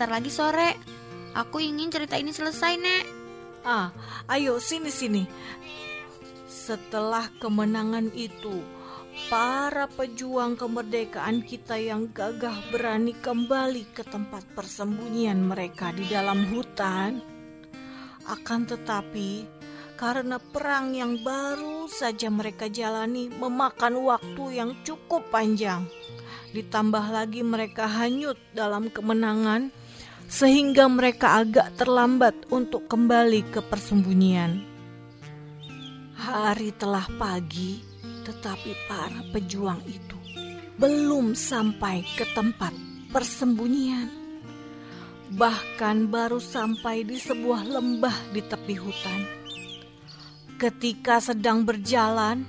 Bentar lagi sore. Aku ingin cerita ini selesai, Nek. Ah, ayo sini. Setelah kemenangan itu, para pejuang kemerdekaan kita yang gagah berani kembali ke tempat persembunyian mereka di dalam hutan. Akan tetapi, karena perang yang baru saja mereka jalani memakan waktu yang cukup panjang, ditambah lagi mereka hanyut dalam kemenangan, sehingga mereka agak terlambat untuk kembali ke persembunyian. Hari telah pagi, tetapi para pejuang itu belum sampai ke tempat persembunyian. Bahkan baru sampai di sebuah lembah di tepi hutan. Ketika sedang berjalan,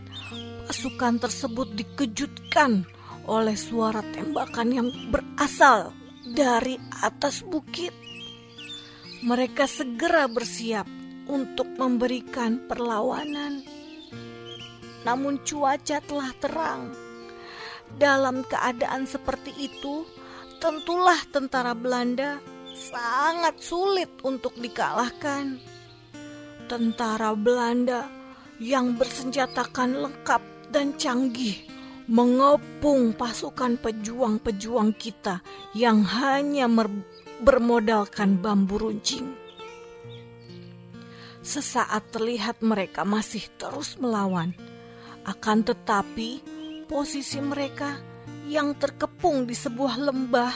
pasukan tersebut dikejutkan oleh suara tembakan yang berasal dari atas bukit. Mereka segera bersiap untuk memberikan perlawanan. Namun cuaca telah terang. Dalam keadaan seperti itu, tentulah tentara Belanda sangat sulit untuk dikalahkan. Tentara Belanda yang bersenjatakan lengkap dan canggih mengepung pasukan pejuang-pejuang kita yang hanya bermodalkan bambu runcing. Sesaat terlihat mereka masih terus melawan. Akan tetapi, posisi mereka yang terkepung di sebuah lembah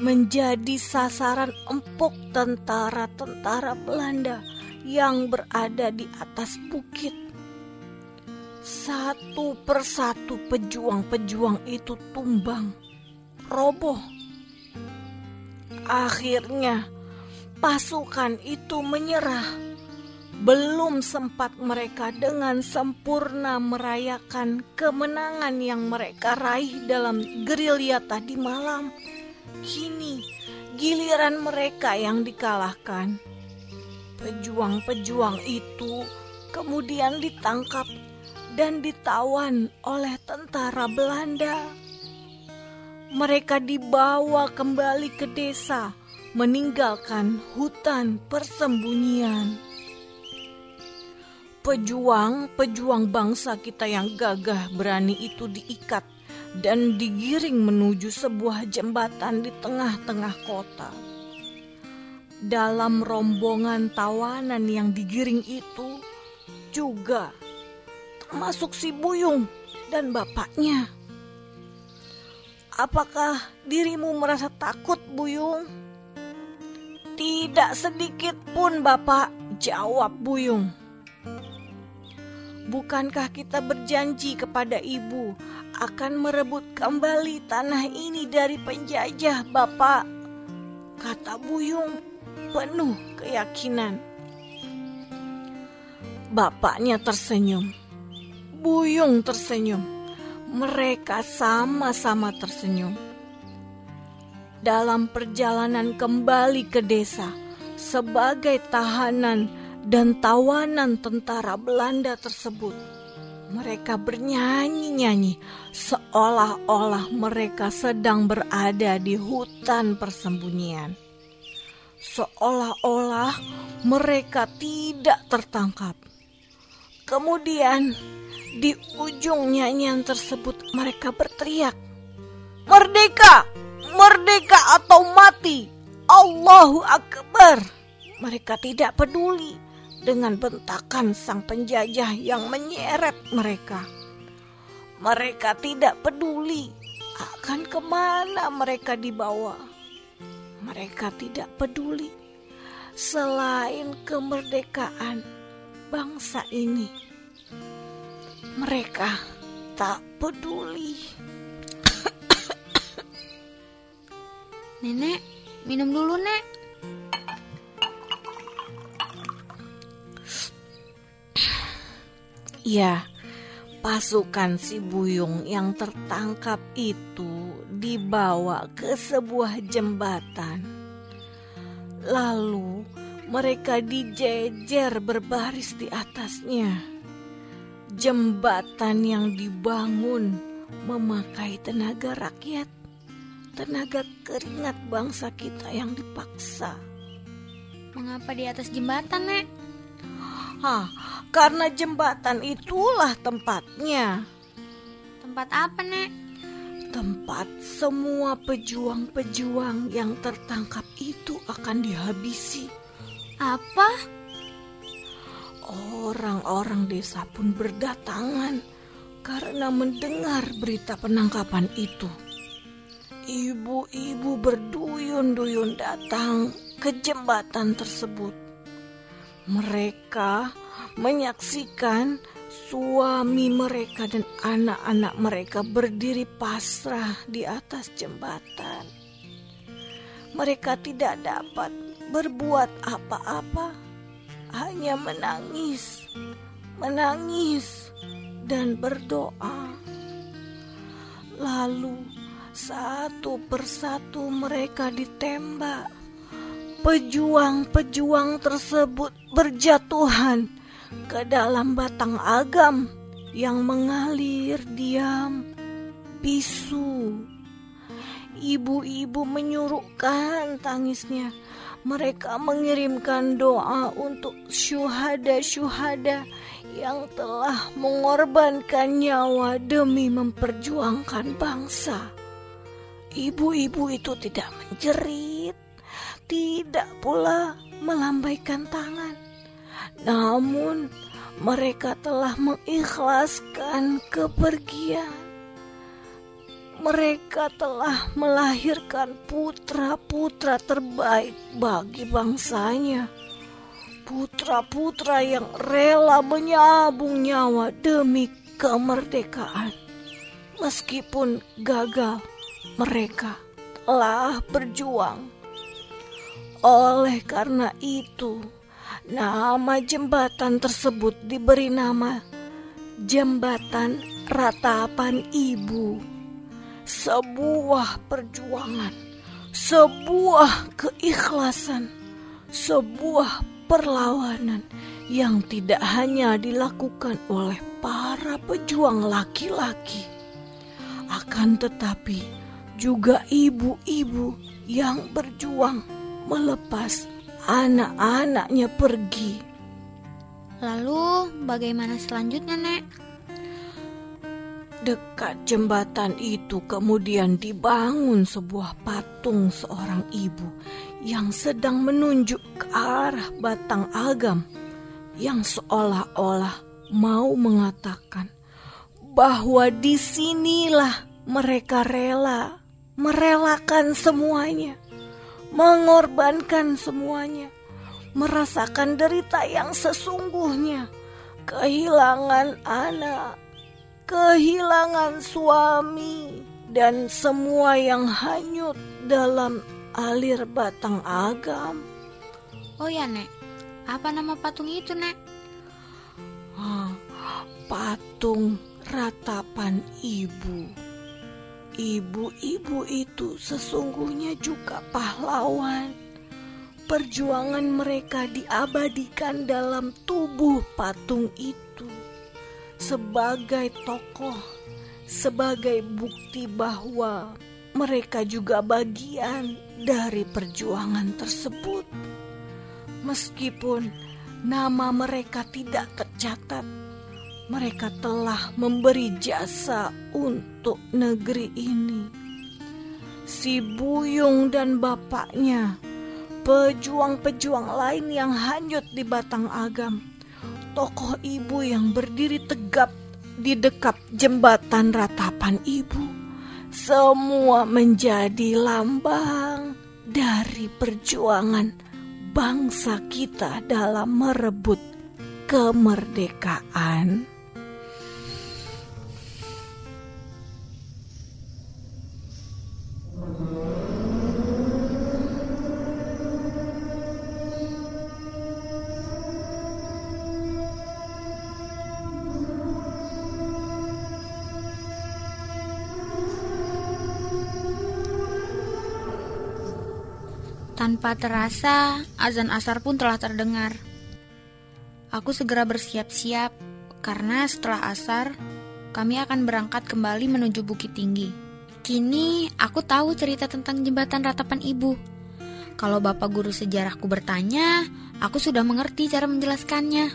menjadi sasaran empuk tentara-tentara Belanda yang berada di atas bukit. Satu persatu pejuang-pejuang itu tumbang, roboh. Akhirnya pasukan itu menyerah. Belum sempat mereka dengan sempurna merayakan kemenangan yang mereka raih dalam gerilya tadi malam. Kini giliran mereka yang dikalahkan. Pejuang-pejuang itu kemudian ditangkap dan ditawan oleh tentara Belanda. Mereka dibawa kembali ke desa, meninggalkan hutan persembunyian. Pejuang-pejuang bangsa kita yang gagah berani itu diikat dan digiring menuju sebuah jembatan di tengah-tengah kota. Dalam rombongan tawanan yang digiring itu juga masuk si Buyung dan bapaknya. Apakah dirimu merasa takut, Buyung? Tidak sedikit pun, Bapak, jawab Buyung. Bukankah kita berjanji kepada Ibu akan merebut kembali tanah ini dari penjajah, Bapak? Kata Buyung penuh keyakinan. Bapaknya tersenyum. Buyung tersenyum. Mereka sama-sama tersenyum. Dalam perjalanan kembali ke desa, sebagai tahanan dan tawanan tentara Belanda tersebut, mereka bernyanyi-nyanyi seolah-olah mereka sedang berada di hutan persembunyian. Seolah-olah mereka tidak tertangkap. Kemudian di ujung nyanyian tersebut mereka berteriak, "Merdeka! Merdeka atau mati! Allahu Akbar!" Mereka tidak peduli dengan bentakan sang penjajah yang menyeret mereka. Mereka tidak peduli akan kemana mereka dibawa. Mereka tidak peduli selain kemerdekaan bangsa ini. Mereka tak peduli. Nenek, minum dulu, Nek. Ya, pasukan si Buyung yang tertangkap itu dibawa ke sebuah jembatan. Lalu mereka dijejer berbaris di atasnya. Jembatan yang dibangun memakai tenaga rakyat tenaga keringat bangsa kita yang dipaksa. Mengapa di atas jembatan, Nek? Karena jembatan itulah tempatnya. Tempat apa, Nek? Tempat semua pejuang-pejuang yang tertangkap itu akan dihabisi. Apa? Orang-orang desa pun berdatangan karena mendengar berita penangkapan itu. Ibu-ibu berduyun-duyun datang ke jembatan tersebut. Mereka menyaksikan suami mereka dan anak-anak mereka berdiri pasrah di atas jembatan. Mereka tidak dapat berbuat apa-apa, hanya menangis, dan berdoa. Lalu satu persatu mereka ditembak. Pejuang-pejuang tersebut berjatuhan ke dalam batang agam yang mengalir diam, pisu. Ibu-ibu menyuruhkan tangisnya. Mereka mengirimkan doa untuk syuhada-syuhada yang telah mengorbankan nyawa demi memperjuangkan bangsa. Ibu-ibu itu tidak menjerit, tidak pula melambaikan tangan. Namun mereka telah mengikhlaskan kepergian. Mereka telah melahirkan putra-putra terbaik bagi bangsanya. Putra-putra yang rela menyabung nyawa demi kemerdekaan. Meskipun gagal, mereka telah berjuang. Oleh karena itu, nama jembatan tersebut diberi nama Jembatan Ratapan Ibu. Sebuah perjuangan, sebuah keikhlasan, sebuah perlawanan yang tidak hanya dilakukan oleh para pejuang laki-laki, akan tetapi juga ibu-ibu yang berjuang melepas anak-anaknya pergi. Lalu bagaimana selanjutnya, Nek? Dekat jembatan itu kemudian dibangun sebuah patung seorang ibu yang sedang menunjuk ke arah batang agam, yang seolah-olah mau mengatakan bahwa disinilah mereka rela merelakan semuanya, mengorbankan semuanya, merasakan derita yang sesungguhnya, kehilangan anak, kehilangan suami, dan semua yang hanyut dalam alir batang agam. Oh ya, Nek, apa nama patung itu, Nek? Patung Ratapan Ibu. Ibu-ibu itu sesungguhnya juga pahlawan. Perjuangan mereka diabadikan dalam tubuh patung itu sebagai tokoh, sebagai bukti bahwa mereka juga bagian dari perjuangan tersebut. Meskipun nama mereka tidak tercatat, mereka telah memberi jasa untuk negeri ini. Si Buyung dan bapaknya, pejuang-pejuang lain yang hanyut di batang agam, tokoh ibu yang berdiri tegap di dekat jembatan Ratapan Ibu, semua menjadi lambang dari perjuangan bangsa kita dalam merebut kemerdekaan. Tanpa terasa, azan asar pun telah terdengar. Aku segera bersiap-siap karena setelah asar, kami akan berangkat kembali menuju Bukit Tinggi. Kini aku tahu cerita tentang Jembatan Ratapan Ibu. Kalau bapak guru sejarahku bertanya, aku sudah mengerti cara menjelaskannya.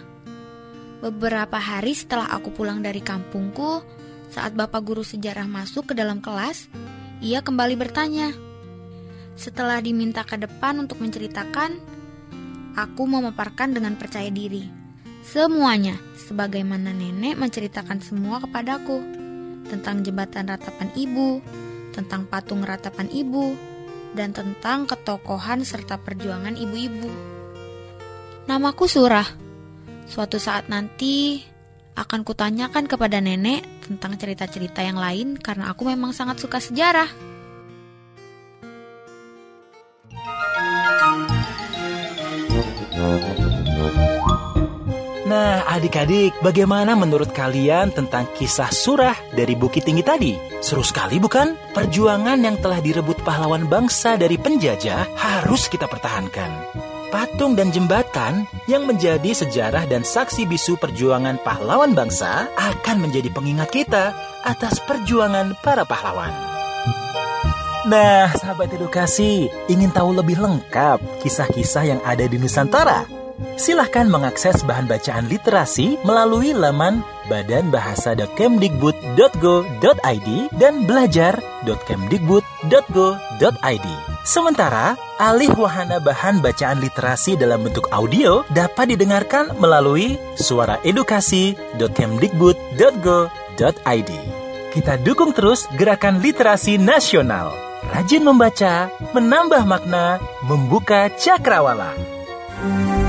Beberapa hari setelah aku pulang dari kampungku, saat bapak guru sejarah masuk ke dalam kelas, ia kembali bertanya. Setelah diminta ke depan untuk menceritakan, aku memaparkan dengan percaya diri. Semuanya, sebagaimana nenek menceritakan semua kepadaku. Tentang Jembatan Ratapan Ibu, tentang Patung Ratapan Ibu, dan tentang ketokohan serta perjuangan ibu-ibu. Namaku Surah. Suatu saat nanti akan kutanyakan kepada nenek tentang cerita-cerita yang lain karena aku memang sangat suka sejarah. Nah, adik-adik, bagaimana menurut kalian tentang kisah Surah dari Bukit Tinggi tadi? Seru sekali, bukan? Perjuangan yang telah direbut pahlawan bangsa dari penjajah harus kita pertahankan. Patung dan jembatan yang menjadi sejarah dan saksi bisu perjuangan pahlawan bangsa akan menjadi pengingat kita atas perjuangan para pahlawan. Nah, sahabat edukasi, ingin tahu lebih lengkap kisah-kisah yang ada di Nusantara? Silahkan mengakses bahan bacaan literasi melalui laman badanbahasa.demdigbud.go.id dan belajar.demdigbud.go.id. Sementara, alih wahana bahan bacaan literasi dalam bentuk audio dapat didengarkan melalui suaraedukasi.demdigbud.go.id. Kita dukung terus gerakan literasi nasional. Rajin membaca, menambah makna, membuka cakrawala.